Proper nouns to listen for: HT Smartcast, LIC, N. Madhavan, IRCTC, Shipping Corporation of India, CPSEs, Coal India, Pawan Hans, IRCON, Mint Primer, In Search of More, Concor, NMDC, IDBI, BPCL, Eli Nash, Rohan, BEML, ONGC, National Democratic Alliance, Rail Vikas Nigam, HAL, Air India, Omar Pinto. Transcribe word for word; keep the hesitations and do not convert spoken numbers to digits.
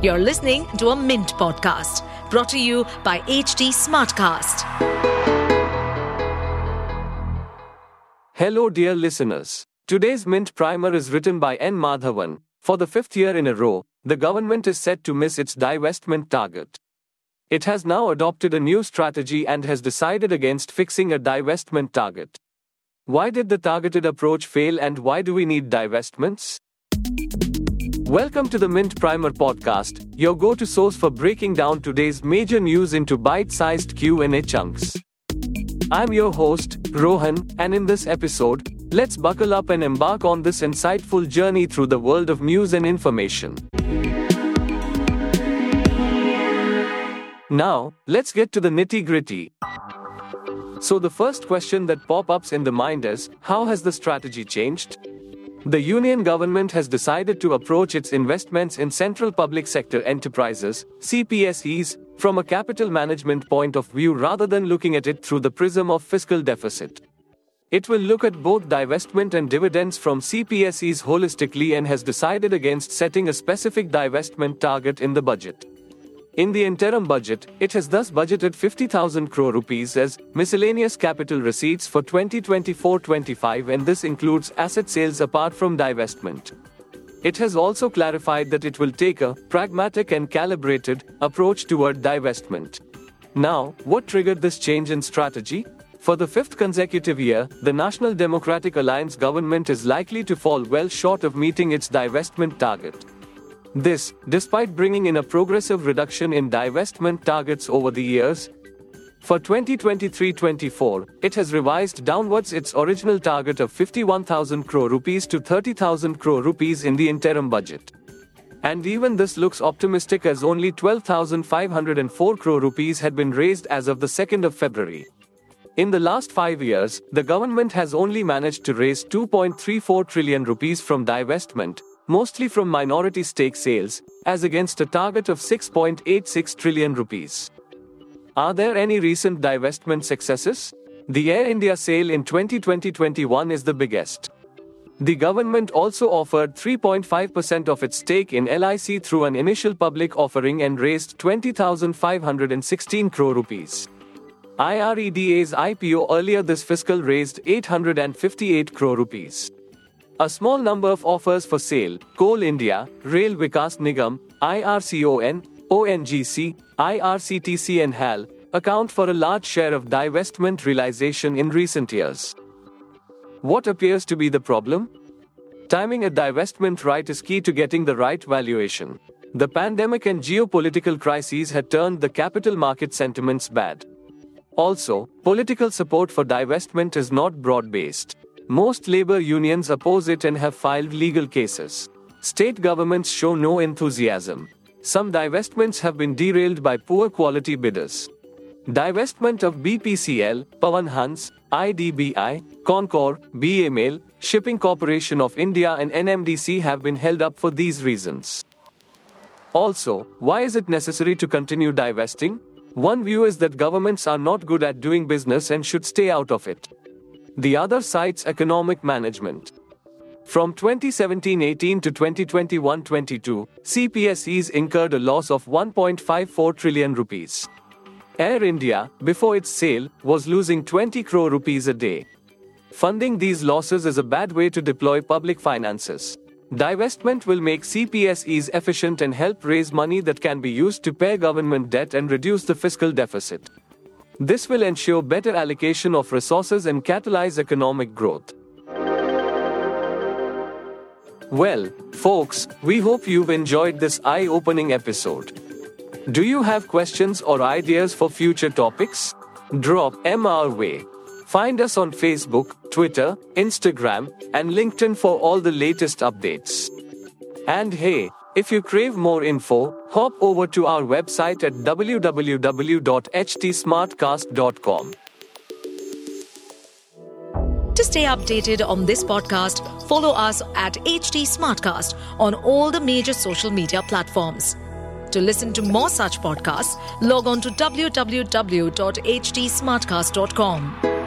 You're listening to a Mint podcast brought to you by H T Smartcast. Hello, dear listeners. Today's Mint Primer is written by N. Madhavan. For the fifth year in a row, the government is set to miss its divestment target. It has now adopted a new strategy and has decided against fixing a divestment target. Why did the targeted approach fail and why do we need divestments? Welcome to the Mint Primer podcast, your go-to source for breaking down today's major news into bite-sized Q and A chunks. I'm your host, Rohan, and in this episode, let's buckle up and embark on this insightful journey through the world of news and information. Now, let's get to the nitty-gritty. So the first question that pop-ups in the mind is, how has the strategy changed? The union government has decided to approach its investments in central public sector enterprises, C P S Es, from a capital management point of view rather than looking at it through the prism of fiscal deficit. It will look at both divestment and dividends from C P S Es holistically and has decided against setting a specific divestment target in the budget. In the interim budget, it has thus budgeted fifty thousand crore rupees as miscellaneous capital receipts for twenty twenty-four twenty-five, and this includes asset sales apart from divestment. It has also clarified that it will take a pragmatic and calibrated approach toward divestment. Now, what triggered this change in strategy? For the fifth consecutive year, the National Democratic Alliance government is likely to fall well short of meeting its divestment target. This, despite bringing in a progressive reduction in divestment targets over the years. For twenty twenty-three twenty-four, it has revised downwards its original target of fifty-one thousand crore rupees to thirty thousand crore rupees in the interim budget. And even this looks optimistic, as only twelve thousand five hundred four crore rupees had been raised as of the second of February. In the last five years, the government has only managed to raise two point three four trillion rupees from divestment, mostly from minority stake sales, as against a target of six point eight six trillion rupees. Are there any recent divestment successes? The Air India sale in twenty twenty to twenty-one is the biggest. The government also offered three point five percent of its stake in L I C through an initial public offering and raised twenty thousand five hundred sixteen crore rupees. I R E D A's I P O earlier this fiscal raised eight hundred fifty-eight crore rupees. A small number of offers for sale, Coal India, Rail Vikas Nigam, I R C O N, O N G C, I R C T C and H A L, account for a large share of divestment realization in recent years. What appears to be the problem? Timing a divestment right is key to getting the right valuation. The pandemic and geopolitical crises had turned the capital market sentiments bad. Also, political support for divestment is not broad-based. Most labor unions oppose it and have filed legal cases. State governments show no enthusiasm. Some divestments have been derailed by poor quality bidders. Divestment of B P C L, Pawan Hans, I D B I, Concor, B E M L, Shipping Corporation of India and N M D C have been held up for these reasons. Also, why is it necessary to continue divesting? One view is that governments are not good at doing business and should stay out of it. The other cites economic management. From twenty seventeen eighteen to twenty twenty-one twenty-two, C P S Es incurred a loss of one point five four trillion rupees. Air India, before its sale, was losing twenty crore rupees a day. Funding these losses is a bad way to deploy public finances. Divestment will make C P S Es efficient and help raise money that can be used to pay government debt and reduce the fiscal deficit. This will ensure better allocation of resources and catalyze economic growth. Well, folks, we hope you've enjoyed this eye-opening episode. Do you have questions or ideas for future topics? Drop them our way. Find us on Facebook, Twitter, Instagram, and LinkedIn for all the latest updates. And hey, if you crave more info, hop over to our website at w w w dot h t smartcast dot com. To stay updated on this podcast, follow us at H T Smartcast on all the major social media platforms. To listen to more such podcasts, log on to w w w dot h t smartcast dot com.